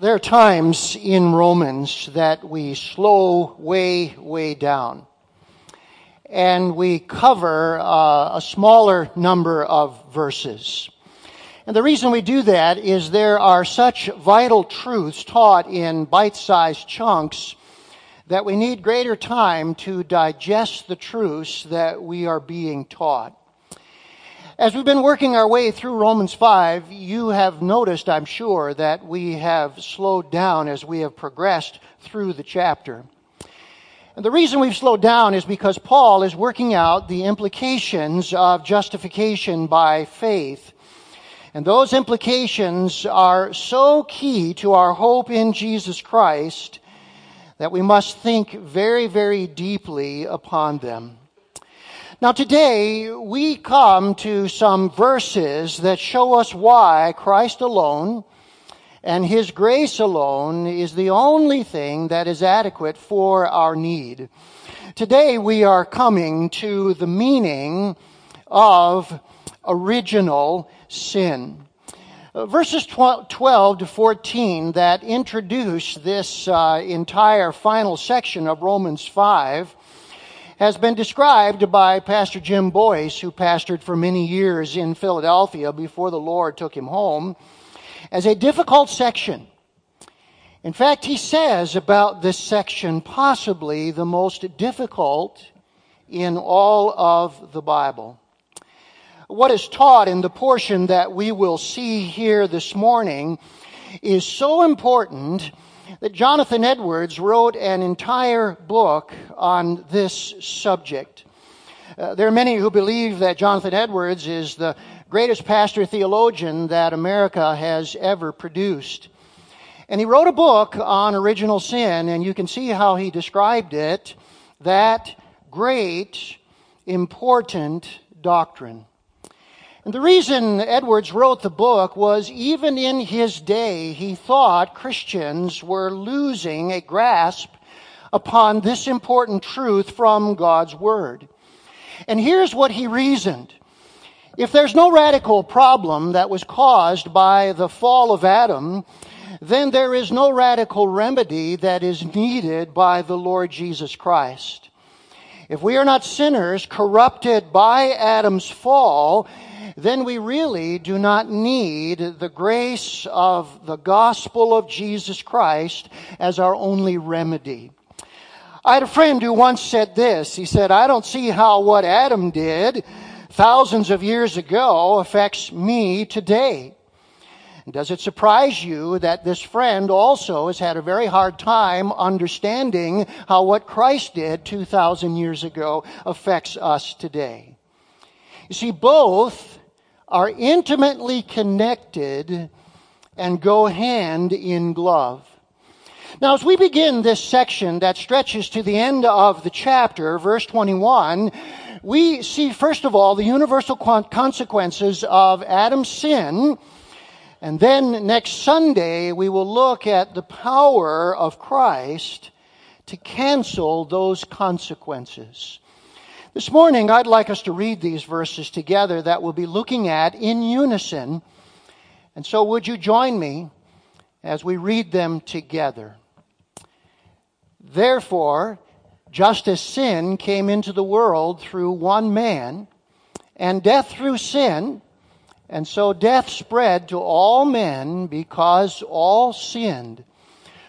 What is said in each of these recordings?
There are times in Romans that we slow way down, and we cover a smaller number of verses. And the reason we do that is there are such vital truths taught in bite-sized chunks that we need greater time to digest the truths that we are being taught. As we've been working our way through Romans 5, you have noticed, I'm sure, that we have slowed down as we have progressed through the chapter. And the reason we've slowed down is because Paul is working out the implications of justification by faith. And those implications are so key to our hope in Jesus Christ that we must think very deeply upon them. Now today, we come to some verses that show us why Christ alone and His grace alone is the only thing that is adequate for our need. Today, we are coming to the meaning of original sin. Verses 12 to 14 that introduce this entire final section of Romans 5 has been described by Pastor Jim Boyce, who pastored for many years in Philadelphia before the Lord took him home, as a difficult section. In fact, he says about this section, possibly the most difficult in all of the Bible. What is taught in the portion that we will see here this morning is so important that Jonathan Edwards wrote an entire book on this subject. There are many who believe that Jonathan Edwards is the greatest pastor-theologian that America has ever produced. And he wrote a book on original sin, and you can see how he described it, that great, important doctrine. And the reason Edwards wrote the book was even in his day, he thought Christians were losing a grasp upon this important truth from God's Word. And here's what he reasoned. If there's no radical problem that was caused by the fall of Adam, then there is no radical remedy that is needed by the Lord Jesus Christ. If we are not sinners corrupted by Adam's fall, then we really do not need the grace of the gospel of Jesus Christ as our only remedy. I had a friend who once said this. He said, I don't see how what Adam did thousands of years ago affects me today. Does it surprise you that this friend also has had a very hard time understanding how what Christ did 2,000 years ago affects us today? You see, both are intimately connected and go hand in glove. Now, as we begin this section that stretches to the end of the chapter, verse 21, we see, first of all, the universal consequences of Adam's sin. And then next Sunday, we will look at the power of Christ to cancel those consequences. This morning, I'd like us to read these verses together that we'll be looking at in unison. And so would you join me as we read them together? Therefore, just as sin came into the world through one man, and death through sin, and so death spread to all men because all sinned.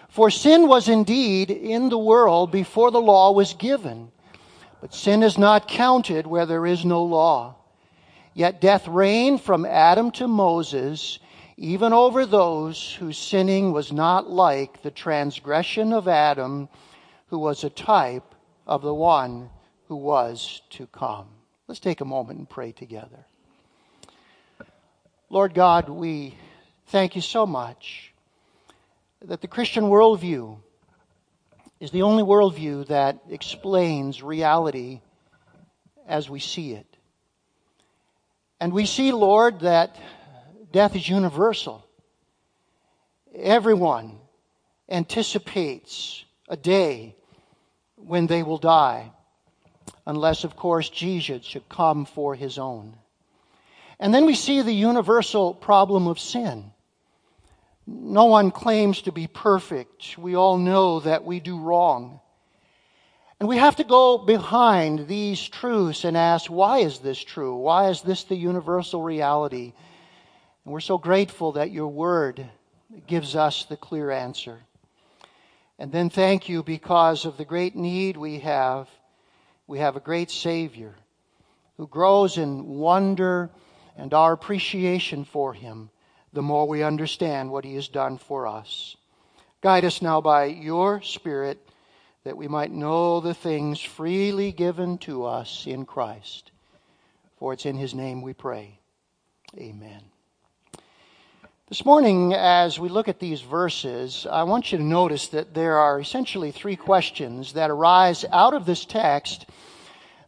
For sin was indeed in the world before the law was given. But sin is not counted where there is no law. Yet death reigned from Adam to Moses, even over those whose sinning was not like the transgression of Adam, who was a type of the one who was to come. Let's take a moment and pray together. Lord God, we thank you so much that the Christian worldview is the only worldview that explains reality as we see it. And we see, Lord, that death is universal. Everyone anticipates a day when they will die, unless, of course, Jesus should come for His own. And then we see the universal problem of sin. No one claims to be perfect. We all know that we do wrong. And we have to go behind these truths and ask, why is this true? Why is this the universal reality? And we're so grateful that your word gives us the clear answer. And then thank you, because of the great need we have a great Savior who grows in wonder and our appreciation for him the more we understand what he has done for us. Guide us now by your Spirit, that we might know the things freely given to us in Christ. For it's in his name we pray. Amen. This morning, as we look at these verses, I want you to notice that there are essentially three questions that arise out of this text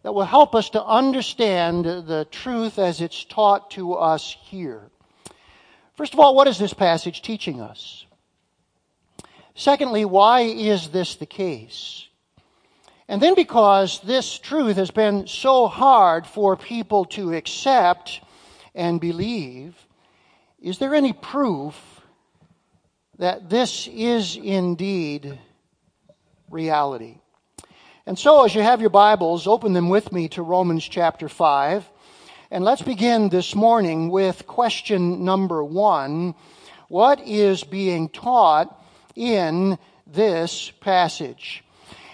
that will help us to understand the truth as it's taught to us here. First of all, what is this passage teaching us? Secondly, why is this the case? And then, because this truth has been so hard for people to accept and believe, is there any proof that this is indeed reality? And so, as you have your Bibles, open them with me to Romans chapter 5. And let's begin this morning with question number 1. What is being taught in this passage?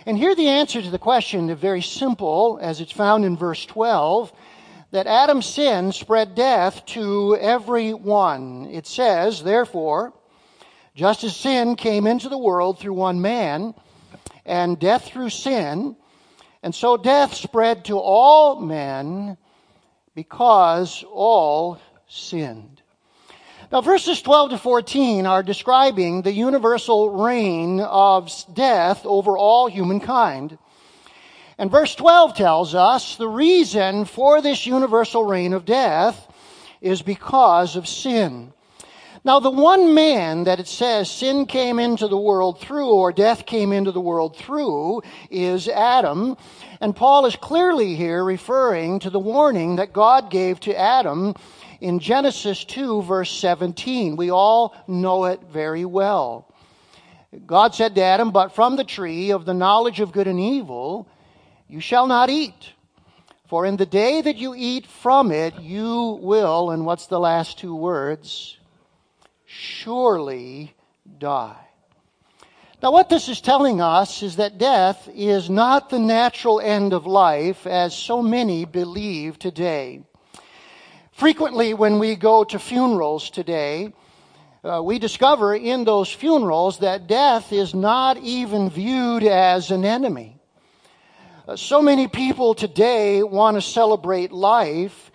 And here the answer to the question is very simple, as it's found in verse 12, that Adam's sin spread death to everyone. It says, therefore, just as sin came into the world through one man, and death through sin, and so death spread to all men because all sinned. Now, verses 12 to 14 are describing the universal reign of death over all humankind. And verse 12 tells us the reason for this universal reign of death is because of sin. Now, the one man that it says sin came into the world through, or death came into the world through, is Adam. And Paul is clearly here referring to the warning that God gave to Adam in Genesis 2, verse 17. We all know it very well. God said to Adam, "But from the tree of the knowledge of good and evil you shall not eat. For in the day that you eat from it, you will," and what's the last two words? "Surely die." Now, what this is telling us is that death is not the natural end of life, as so many believe today. Frequently, when we go to funerals today, we discover in those funerals that death is not even viewed as an enemy. So many people today want to celebrate life,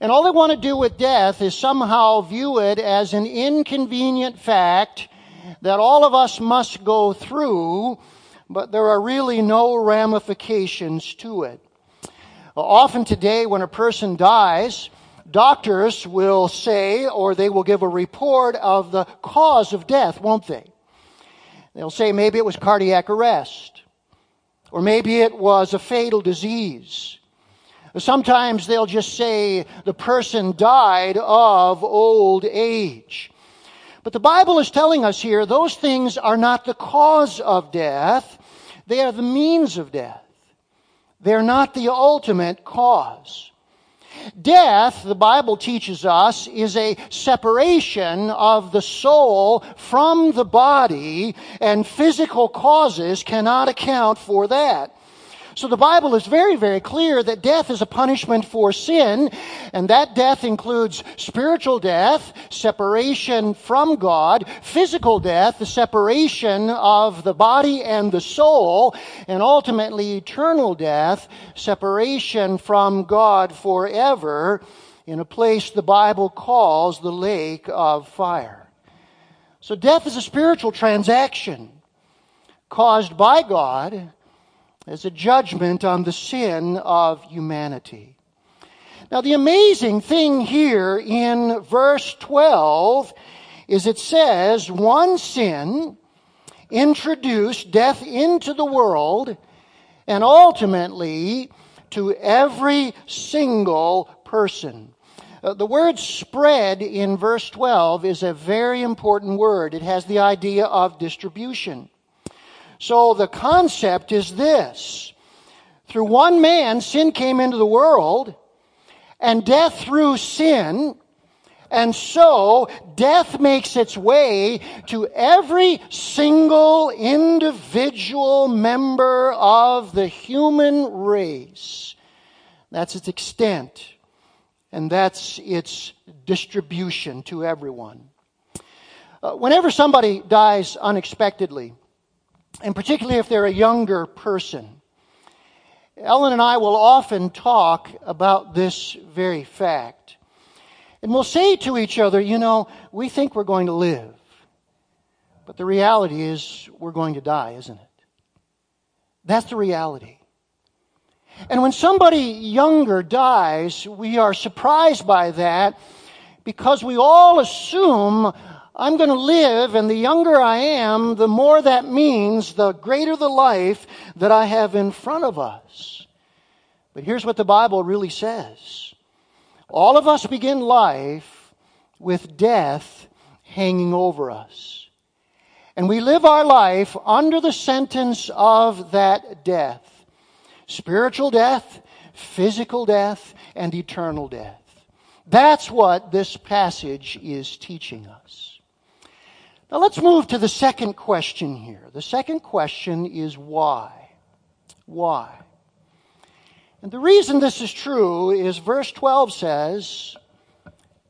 and all they want to do with death is somehow view it as an inconvenient fact that all of us must go through, but there are really no ramifications to it. Often today, when a person dies, doctors will say, or they will give a report of the cause of death, won't they? They'll say maybe it was cardiac arrest, or maybe it was a fatal disease. Sometimes they'll just say the person died of old age. But the Bible is telling us here those things are not the cause of death. They are the means of death. They're not the ultimate cause. Death, the Bible teaches us, is a separation of the soul from the body, and physical causes cannot account for that. So the Bible is very, very clear that death is a punishment for sin, and that death includes spiritual death, separation from God, physical death, the separation of the body and the soul, and ultimately eternal death, separation from God forever in a place the Bible calls the lake of fire. So death is a spiritual transaction caused by God as a judgment on the sin of humanity. Now, the amazing thing here in verse 12 is it says, one sin introduced death into the world, and ultimately to every single person. The word spread in verse 12 is a very important word. It has the idea of distribution. So the concept is this. Through one man, sin came into the world, and death through sin. And so, death makes its way to every single individual member of the human race. That's its extent. And that's its distribution to everyone. Whenever somebody dies unexpectedly, and particularly if they're a younger person, Ellen and I will often talk about this very fact. And we'll say to each other, you know, we think we're going to live. But the reality is we're going to die, isn't it? That's the reality. And when somebody younger dies, we are surprised by that because we all assume I'm going to live, and the younger I am, the more that means the greater the life that I have in front of us. But here's what the Bible really says. All of us begin life with death hanging over us. And we live our life under the sentence of that death. Spiritual death, physical death, and eternal death. That's what this passage is teaching us. Now let's move to the second question here. The second question is why? Why? And the reason this is true is verse 12 says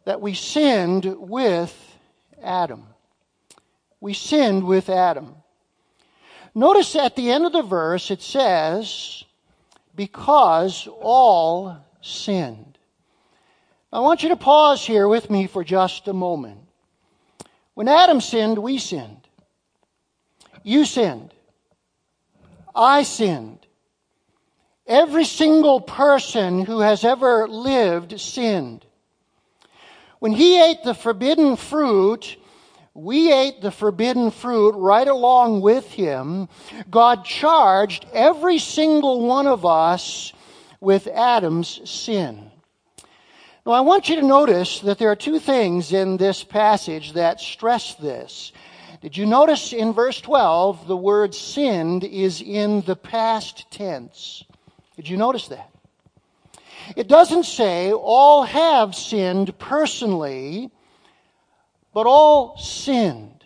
that we sinned with Adam. We sinned with Adam. Notice at the end of the verse it says, because all sinned. I want you to pause here with me for just a moment. When Adam sinned, we sinned. You sinned. I sinned. Every single person who has ever lived sinned. When he ate the forbidden fruit, we ate the forbidden fruit right along with him. God charged every single one of us with Adam's sin. Now, I want you to notice that there are two things in this passage that stress this. Did you notice in verse 12, the word sinned is in the past tense? Did you notice that? It doesn't say all have sinned personally, but all sinned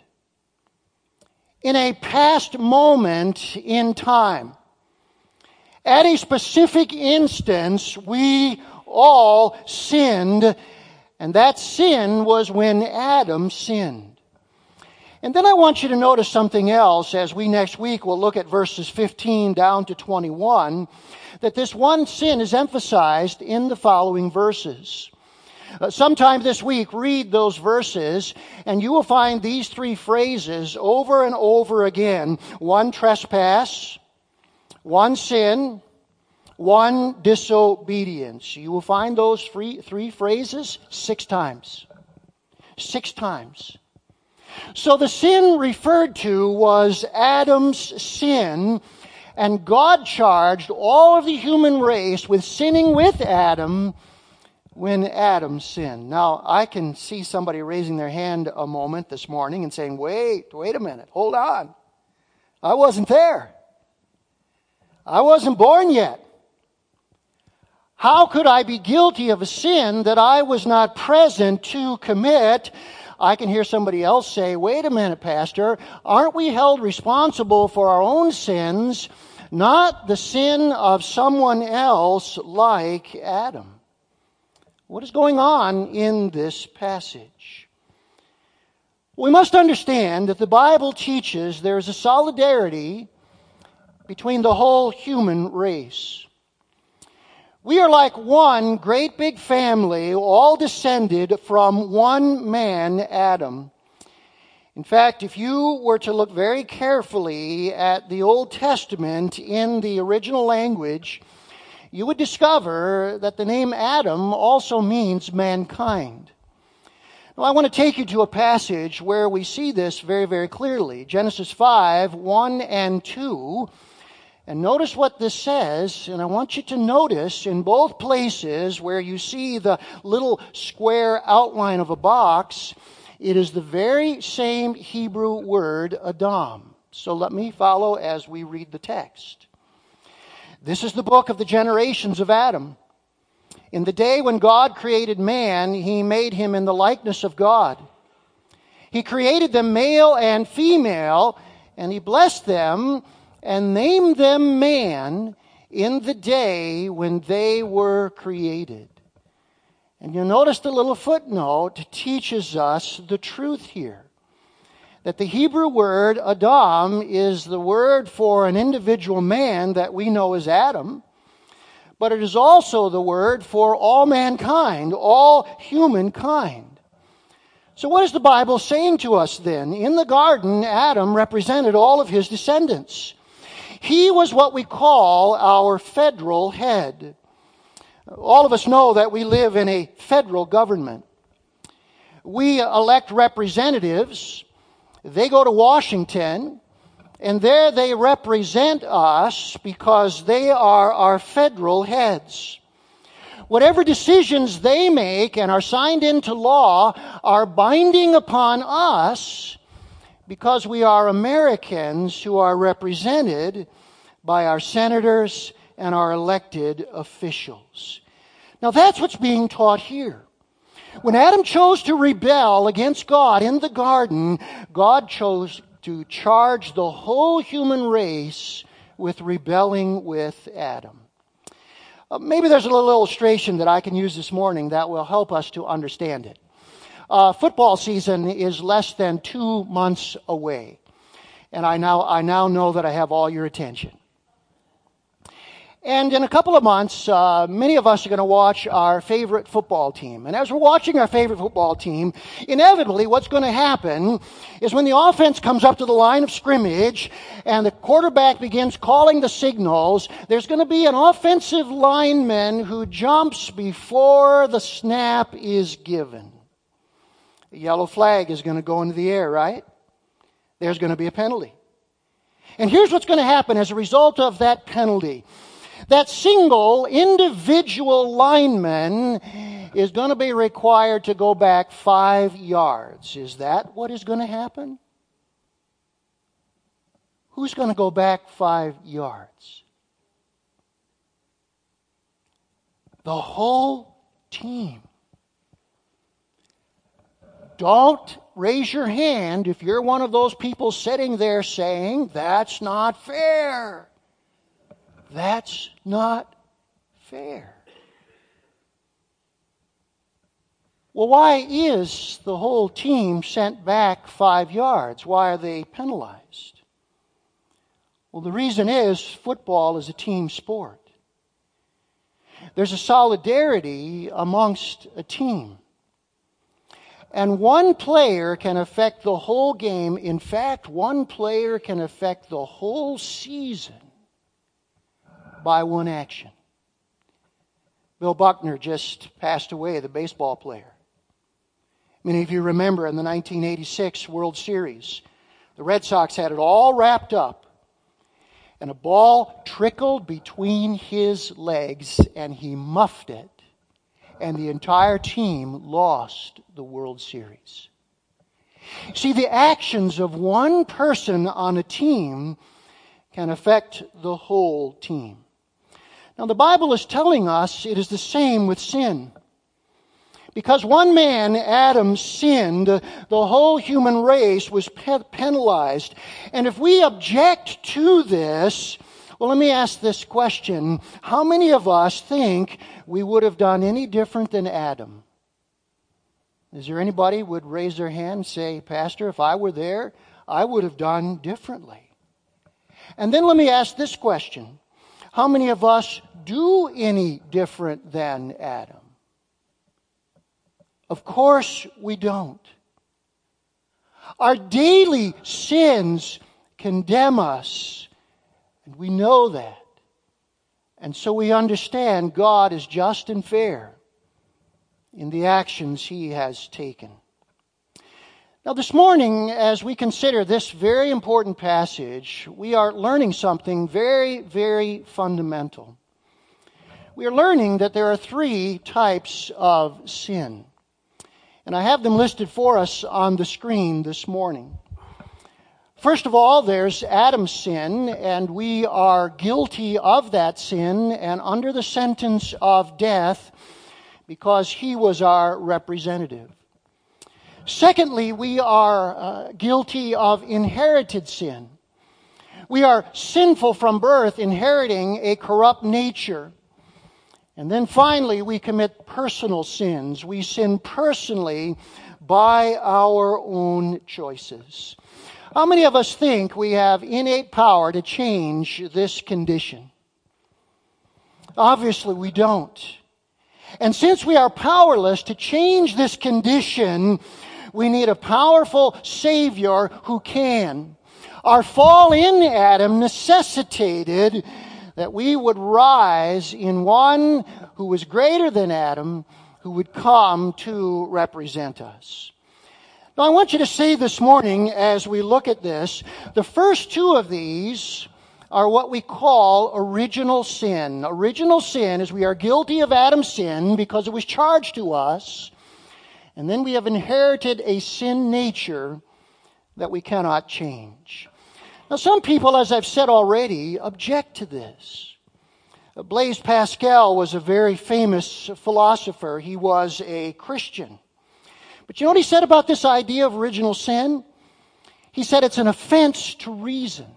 in a past moment in time. At a specific instance, we all sinned, and that sin was when Adam sinned. And then I want you to notice something else as we next week will look at verses 15 down to 21, that this one sin is emphasized in the following verses. Sometime this week, read those verses, and you will find these three phrases over and over again. One trespass, one sin, one disobedience. You will find those three phrases 6 times. 6 times. So the sin referred to was Adam's sin, and God charged all of the human race with sinning with Adam when Adam sinned. Now, I can see somebody raising their hand a moment this morning and saying, wait a minute, hold on. I wasn't there. I wasn't born yet. How could I be guilty of a sin that I was not present to commit? I can hear somebody else say, wait a minute, Pastor, aren't we held responsible for our own sins, not the sin of someone else like Adam? What is going on in this passage? We must understand that the Bible teaches there is a solidarity between the whole human race. We are like one great big family, all descended from one man, Adam. In fact, if you were to look very carefully at the Old Testament in the original language, you would discover that the name Adam also means mankind. Now, I want to take you to a passage where we see this very, very clearly. Genesis 5, 1 and 2. And notice what this says, and I want you to notice in both places where you see the little square outline of a box, it is the very same Hebrew word, Adam. So let me follow as we read the text. This is the book of the generations of Adam. In the day when God created man, he made him in the likeness of God. He created them male and female, and he blessed them and named them man in the day when they were created. And you'll notice the little footnote teaches us the truth here, that the Hebrew word Adam is the word for an individual man that we know as Adam, but it is also the word for all mankind, all humankind. So what is the Bible saying to us then? In the garden, Adam represented all of his descendants. He was what we call our federal head. All of us know that we live in a federal government. We elect representatives. They go to Washington, and there they represent us because they are our federal heads. Whatever decisions they make and are signed into law are binding upon us because we are Americans who are represented by our senators and our elected officials. Now that's what's being taught here. When Adam chose to rebel against God in the garden, God chose to charge the whole human race with rebelling with Adam. Maybe there's a little illustration that I can use this morning that will help us to understand it. Football season is less than 2 months away. And I now know that I have all your attention. And in a couple of months, many of us are going to watch our favorite football team. And as we're watching our favorite football team, inevitably what's going to happen is when the offense comes up to the line of scrimmage and the quarterback begins calling the signals, there's going to be an offensive lineman who jumps before the snap is given. A yellow flag is going to go into the air, right? There's going to be a penalty. And here's what's going to happen as a result of that penalty. That single individual lineman is going to be required to go back 5 yards. Is that what is going to happen? Who's going to go back 5 yards? The whole team. Don't raise your hand if you're one of those people sitting there saying, "That's not fair. That's not fair." Well, why is the whole team sent back 5 yards? Why are they penalized? Well, the reason is football is a team sport. There's a solidarity amongst a team. And one player can affect the whole game. In fact, one player can affect the whole season by one action. Bill Buckner just passed away, the baseball player. Many of you remember in the 1986 World Series, the Red Sox had it all wrapped up, and a ball trickled between his legs, and he muffed it, and the entire team lost the World Series. See, the actions of one person on a team can affect the whole team. Now, the Bible is telling us it is the same with sin. Because one man, Adam, sinned, the whole human race was penalized. And if we object to this, well, let me ask this question. How many of us think we would have done any different than Adam? Is there anybody who would raise their hand and say, "Pastor, if I were there, I would have done differently"? And then let me ask this question. How many of us do any different than Adam? Of course we don't. Our daily sins condemn us, and we know that. And so we understand God is just and fair in the actions He has taken. Now, this morning, as we consider this very important passage, we are learning something very, very fundamental. We are learning that there are three types of sin. And I have them listed for us on the screen this morning. First of all, there's Adam's sin, and we are guilty of that sin and under the sentence of death because he was our representative. Secondly, we are guilty of inherited sin. We are sinful from birth, inheriting a corrupt nature. And then finally, we commit personal sins. We sin personally by our own choices. How many of us think we have innate power to change this condition? Obviously, we don't. And since we are powerless to change this condition, we need a powerful Savior who can. Our fall in Adam necessitated that we would rise in one who was greater than Adam, who would come to represent us. Now, I want you to see this morning, as we look at this, the first two of these are what we call original sin. Original sin is we are guilty of Adam's sin because it was charged to us. And then we have inherited a sin nature that we cannot change. Now, some people, as I've said already, object to this. Blaise Pascal was a very famous philosopher. He was a Christian. But you know what he said about this idea of original sin? He said it's an offense to reason.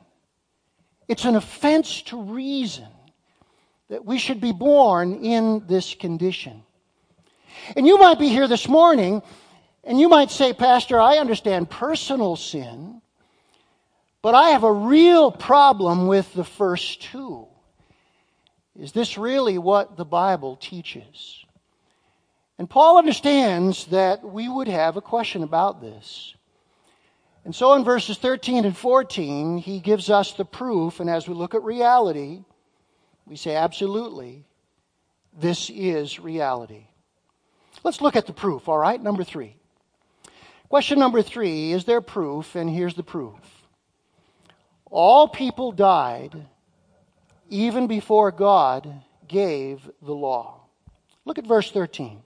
It's an offense to reason that we should be born in this condition. And you might be here this morning, and you might say, Pastor, I understand personal sin, but I have a real problem with the first two. Is this really what the Bible teaches? And Paul understands that we would have a question about this. And so in verses 13 and 14, he gives us the proof, and as we look at reality, we say, absolutely, this is reality. Let's look at the proof, all right? Number three. Question number three, is there proof? And here's the proof. All people died even before God gave the law. Look at verse 13.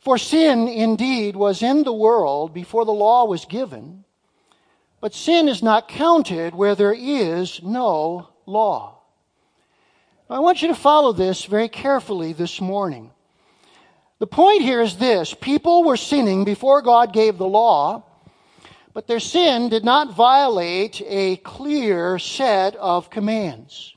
For sin indeed was in the world before the law was given, but sin is not counted where there is no law. Now, I want you to follow this very carefully this morning. The point here is this. People were sinning before God gave the law, but their sin did not violate a clear set of commands.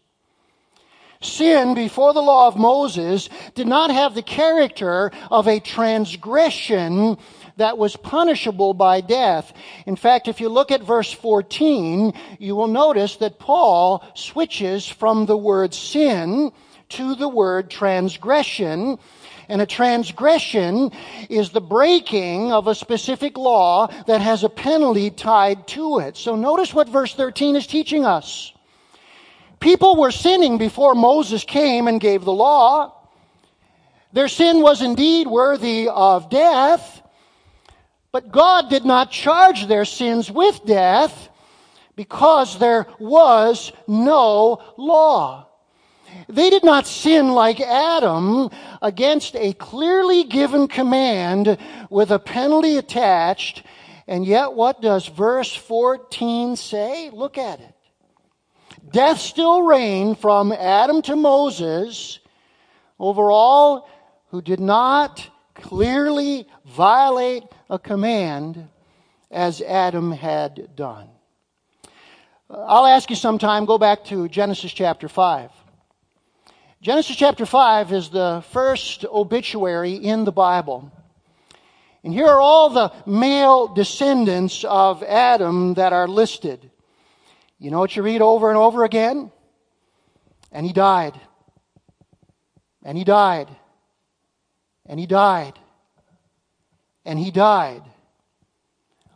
Sin before the law of Moses did not have the character of a transgression that was punishable by death. In fact, if you look at verse 14, you will notice that Paul switches from the word sin to the word transgression. And a transgression is the breaking of a specific law that has a penalty tied to it. So notice what verse 13 is teaching us. People were sinning before Moses came and gave the law. Their sin was indeed worthy of death, but God did not charge their sins with death because there was no law. They did not sin like Adam against a clearly given command with a penalty attached. And yet what does verse 14 say? Look at it. Death still reigned from Adam to Moses over all who did not clearly violate a command as Adam had done. I'll ask you sometime, go back to Genesis chapter 5. Genesis chapter 5 is the first obituary in the Bible. And here are all the male descendants of Adam that are listed. You know what you read over and over again? And he died. And he died. And he died. And he died.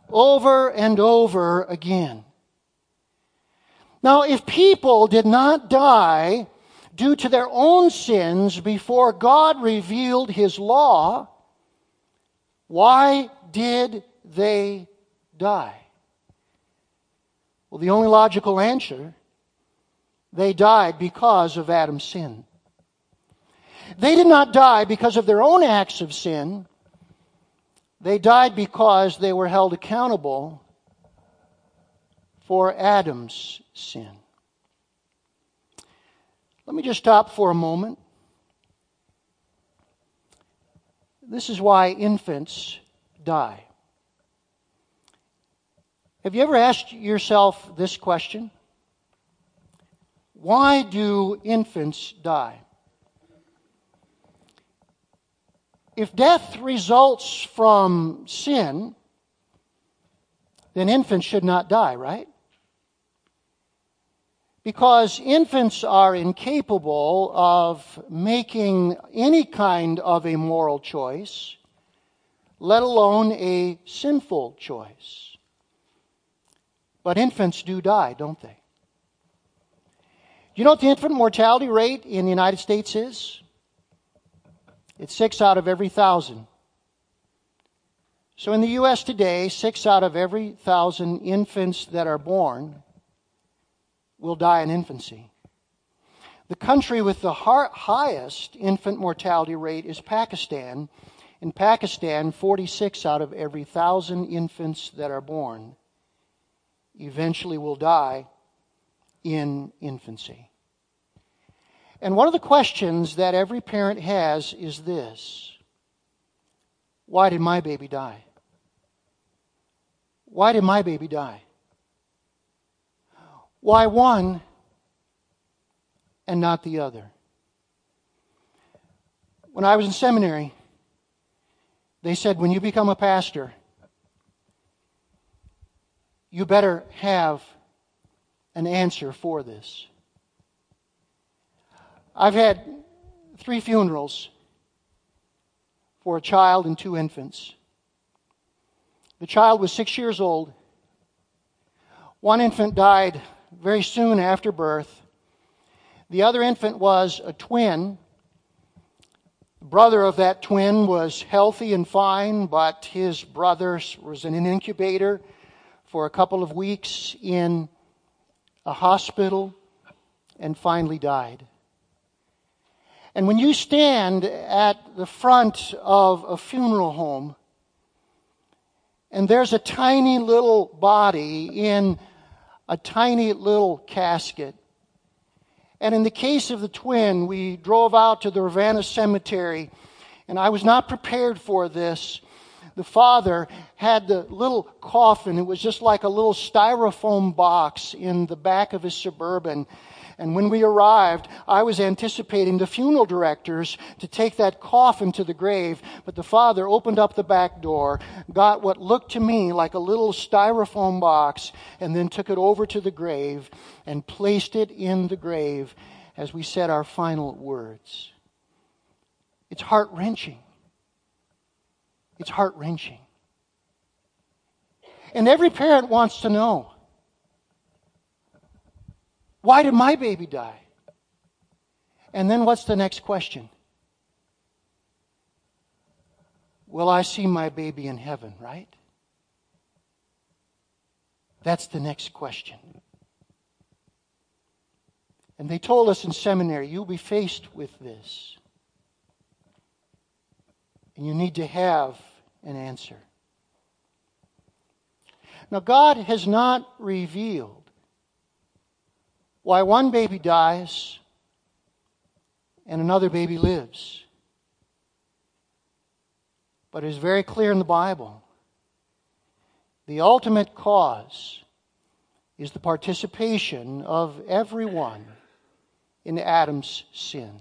Over and over again. Now, if people did not die due to their own sins before God revealed his law, why did they die? Well, the only logical answer, they died because of Adam's sin. They did not die because of their own acts of sin. They died because they were held accountable for Adam's sin. Let me just stop for a moment. This is why infants die. Have you ever asked yourself this question? Why do infants die? If death results from sin, then infants should not die, right? Because infants are incapable of making any kind of a moral choice, let alone a sinful choice. But infants do die, don't they? Do you know what the infant mortality rate in the United States is? It's 6 out of every 1,000. So in the U.S. today, 6 out of every 1,000 infants that are born will die in infancy. The country with the highest infant mortality rate is Pakistan. In Pakistan, 46 out of every 1,000 infants that are born eventually will die in infancy. And one of the questions that every parent has is this: why did my baby die? Why did my baby die? Why one and not the other? When I was in seminary, they said, when you become a pastor, you better have an answer for this. I've had 3 funerals for a child and 2 infants. The child was 6 years old. One infant died very soon after birth. The other infant was a twin. The brother of that twin was healthy and fine, but his brother was in an incubator for a couple of weeks in a hospital and finally died. And when you stand at the front of a funeral home and there's a tiny little body in a tiny little casket, and in the case of the twin, we drove out to the Ravenna Cemetery, and I was not prepared for this. The father had the little coffin. It was just like a little styrofoam box in the back of his Suburban. And when we arrived, I was anticipating the funeral directors to take that coffin to the grave, but the father opened up the back door, got what looked to me like a little styrofoam box, and then took it over to the grave and placed it in the grave as we said our final words. It's heart-wrenching. It's heart-wrenching. And every parent wants to know, why did my baby die? And then what's the next question? Will I see my baby in heaven, right? That's the next question. And they told us in seminary, you'll be faced with this. And you need to have an answer. Now, God has not revealed why one baby dies and another baby lives. But it is very clear in the Bible, the ultimate cause is the participation of everyone in Adam's sin.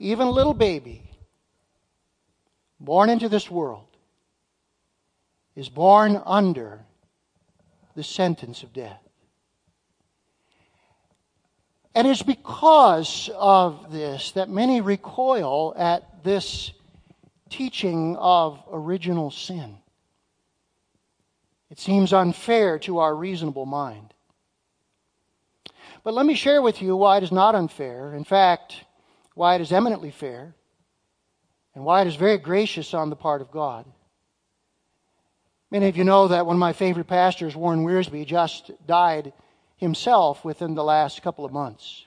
Even a little baby born into this world is born under the sentence of death. And it's because of this that many recoil at this teaching of original sin. It seems unfair to our reasonable mind. But let me share with you why it is not unfair. In fact, why it is eminently fair and why it is very gracious on the part of God. Many of you know that one of my favorite pastors, Warren Wiersbe, just died himself within the last couple of months.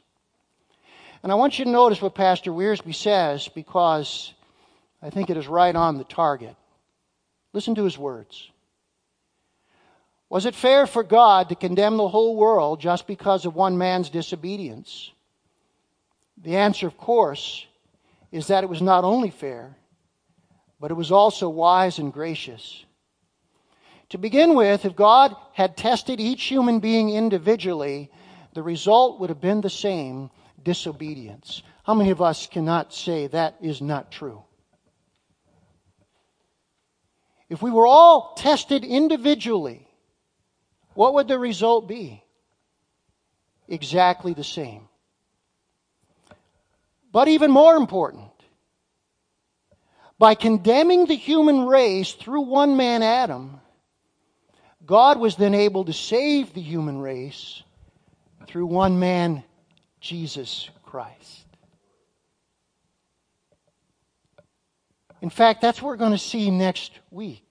And I want you to notice what Pastor Wiersbe says, because I think it is right on the target. Listen to his words. Was it fair for God to condemn the whole world just because of one man's disobedience? The answer, of course, is that it was not only fair, but it was also wise and gracious. To begin with, if God had tested each human being individually, the result would have been the same: disobedience. How many of us cannot say that is not true? If we were all tested individually, what would the result be? Exactly the same. But even more important, by condemning the human race through one man, Adam, God was then able to save the human race through one man, Jesus Christ. In fact, that's what we're going to see next week.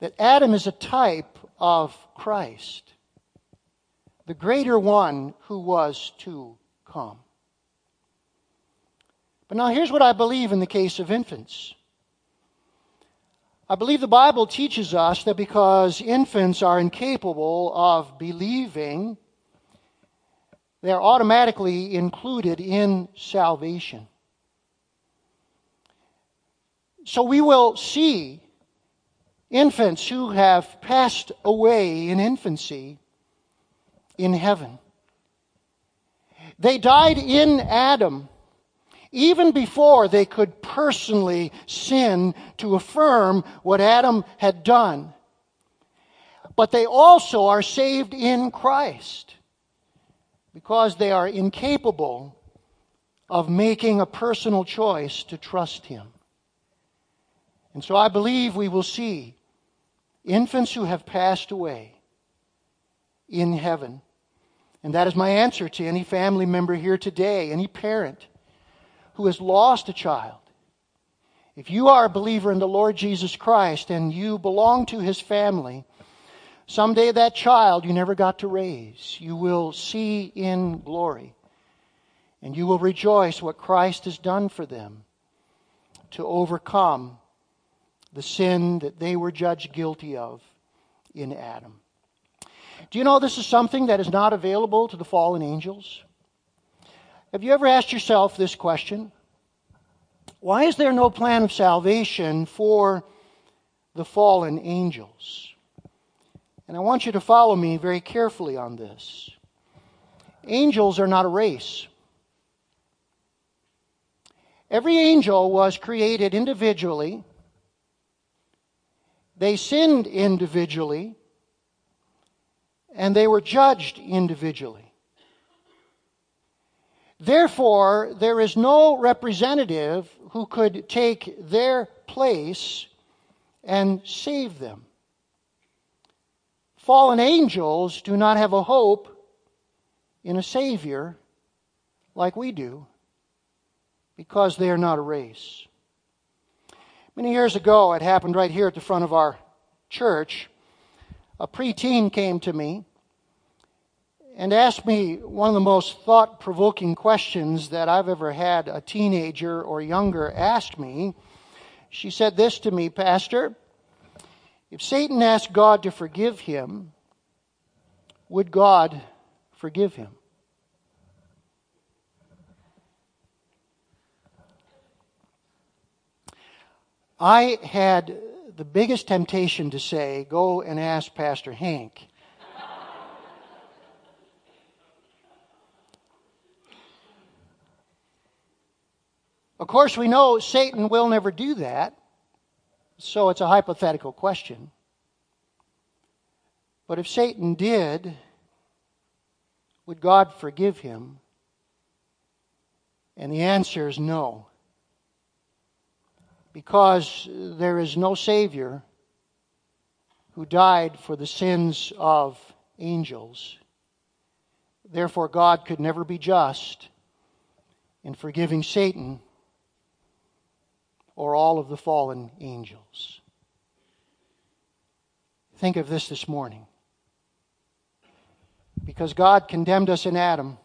That Adam is a type of Christ, the greater one who was to come. But now here's what I believe in the case of infants. I believe the Bible teaches us that because infants are incapable of believing, they are automatically included in salvation. So we will see infants who have passed away in infancy in heaven. They died in Adam even before they could personally sin to affirm what Adam had done. But they also are saved in Christ because they are incapable of making a personal choice to trust Him. And so I believe we will see infants who have passed away in heaven. And that is my answer to any family member here today, any parent who has lost a child. If you are a believer in the Lord Jesus Christ and you belong to His family, someday that child you never got to raise, you will see in glory. And you will rejoice what Christ has done for them to overcome the sin that they were judged guilty of in Adam. Do you know this is something that is not available to the fallen angels? Have you ever asked yourself this question? Why is there no plan of salvation for the fallen angels? And I want you to follow me very carefully on this. Angels are not a race. Every angel was created individually. They sinned individually. And they were judged individually. Therefore, there is no representative who could take their place and save them. Fallen angels do not have a hope in a Savior like we do because they are not a race. Many years ago, it happened right here at the front of our church. A preteen came to me and asked me one of the most thought-provoking questions that I've ever had a teenager or younger ask me. She said this to me, "Pastor, if Satan asked God to forgive him, would God forgive him?" I had the biggest temptation to say, "Go and ask Pastor Hank." Of course, we know Satan will never do that, so it's a hypothetical question. But if Satan did, would God forgive him? And the answer is no, because there is no Savior who died for the sins of angels. Therefore, God could never be just in forgiving Satan or all of the fallen angels. think of this morning. Because God condemned us in Adam,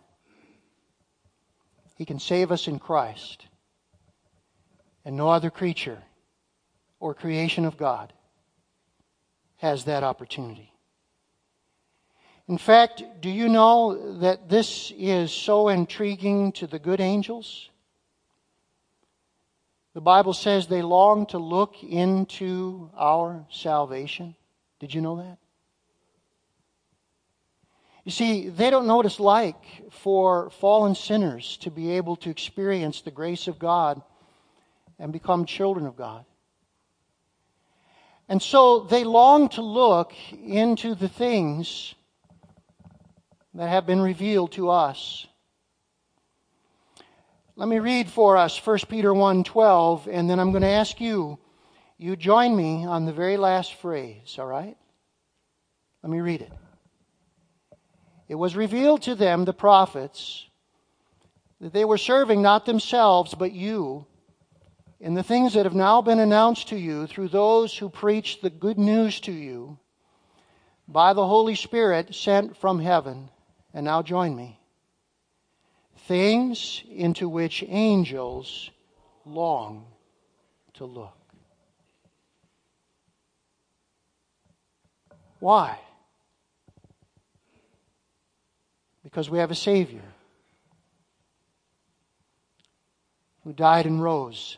He can save us in Christ. And no other creature or creation of God has that opportunity. In fact, do you know that this is so intriguing to the good angels? The Bible says they long to look into our salvation. Did you know that? You see, they don't know what it's like for fallen sinners to be able to experience the grace of God and become children of God. And so they long to look into the things that have been revealed to us. Let me read for us 1 Peter 1:12, and then I'm going to ask you join me on the very last phrase, all right? Let me read it. It was revealed to them, the prophets, that they were serving not themselves but you, in the things that have now been announced to you through those who preach the good news to you by the Holy Spirit sent from heaven. And now join me. Things into which angels long to look. Why? Because we have a Savior who died and rose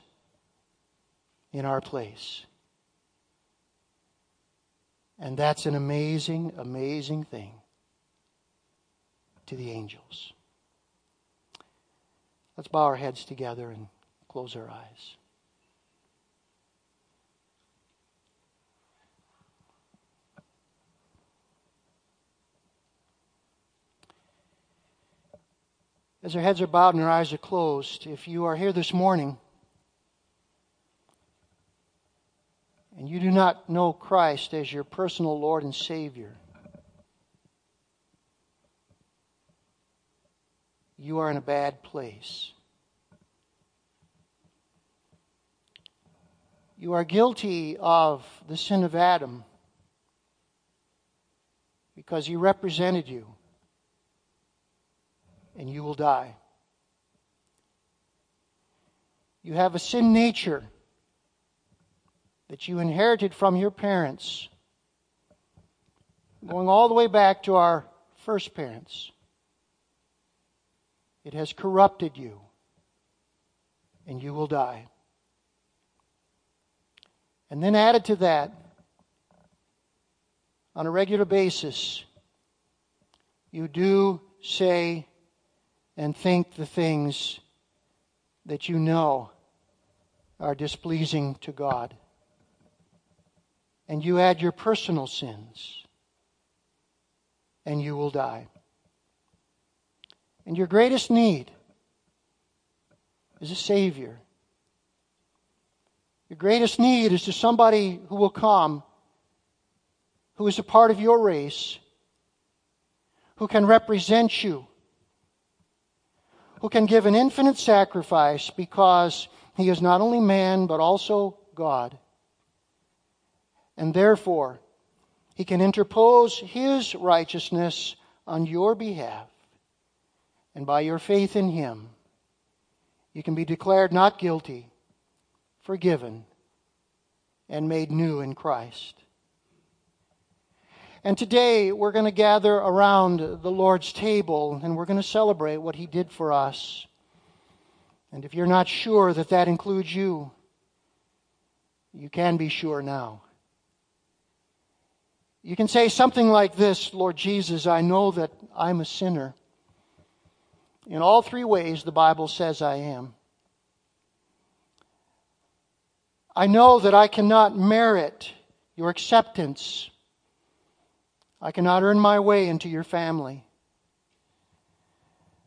in our place. And that's an amazing, amazing thing to the angels. Let's bow our heads together and close our eyes. As our heads are bowed and our eyes are closed, if you are here this morning and you do not know Christ as your personal Lord and Savior, you are in a bad place. You are guilty of the sin of Adam because he represented you, and you will die. You have a sin nature that you inherited from your parents, going all the way back to our first parents. It has corrupted you, and you will die. And then added to that, on a regular basis, you do say and think the things that you know are displeasing to God. And you add your personal sins, and you will die. And your greatest need is a Savior. Your greatest need is to somebody who will come, who is a part of your race, who can represent you, who can give an infinite sacrifice because He is not only man but also God. And therefore, He can interpose His righteousness on your behalf. And by your faith in Him, you can be declared not guilty, forgiven, and made new in Christ. And today, we're going to gather around the Lord's table, and we're going to celebrate what He did for us. And if you're not sure that that includes you, you can be sure now. You can say something like this: Lord Jesus, I know that I'm a sinner. In all three ways, the Bible says I am. I know that I cannot merit your acceptance. I cannot earn my way into your family.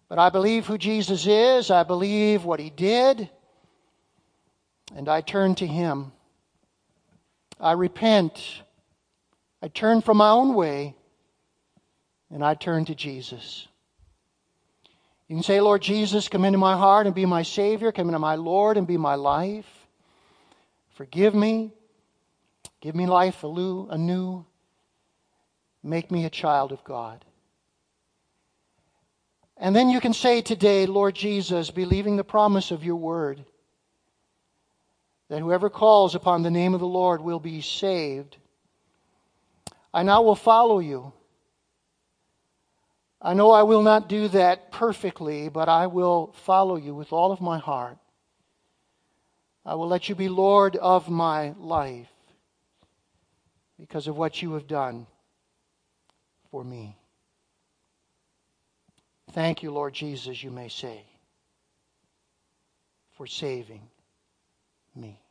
But I believe who Jesus is. I believe what He did. And I turn to Him. I repent. I turn from my own way. And I turn to Jesus. You can say, Lord Jesus, come into my heart and be my Savior. Come into my Lord and be my life. Forgive me. Give me life anew. Make me a child of God. And then you can say today, Lord Jesus, believing the promise of your word, that whoever calls upon the name of the Lord will be saved. I now will follow you. I know I will not do that perfectly, but I will follow you with all of my heart. I will let you be Lord of my life because of what you have done for me. Thank you, Lord Jesus, you may say, for saving me.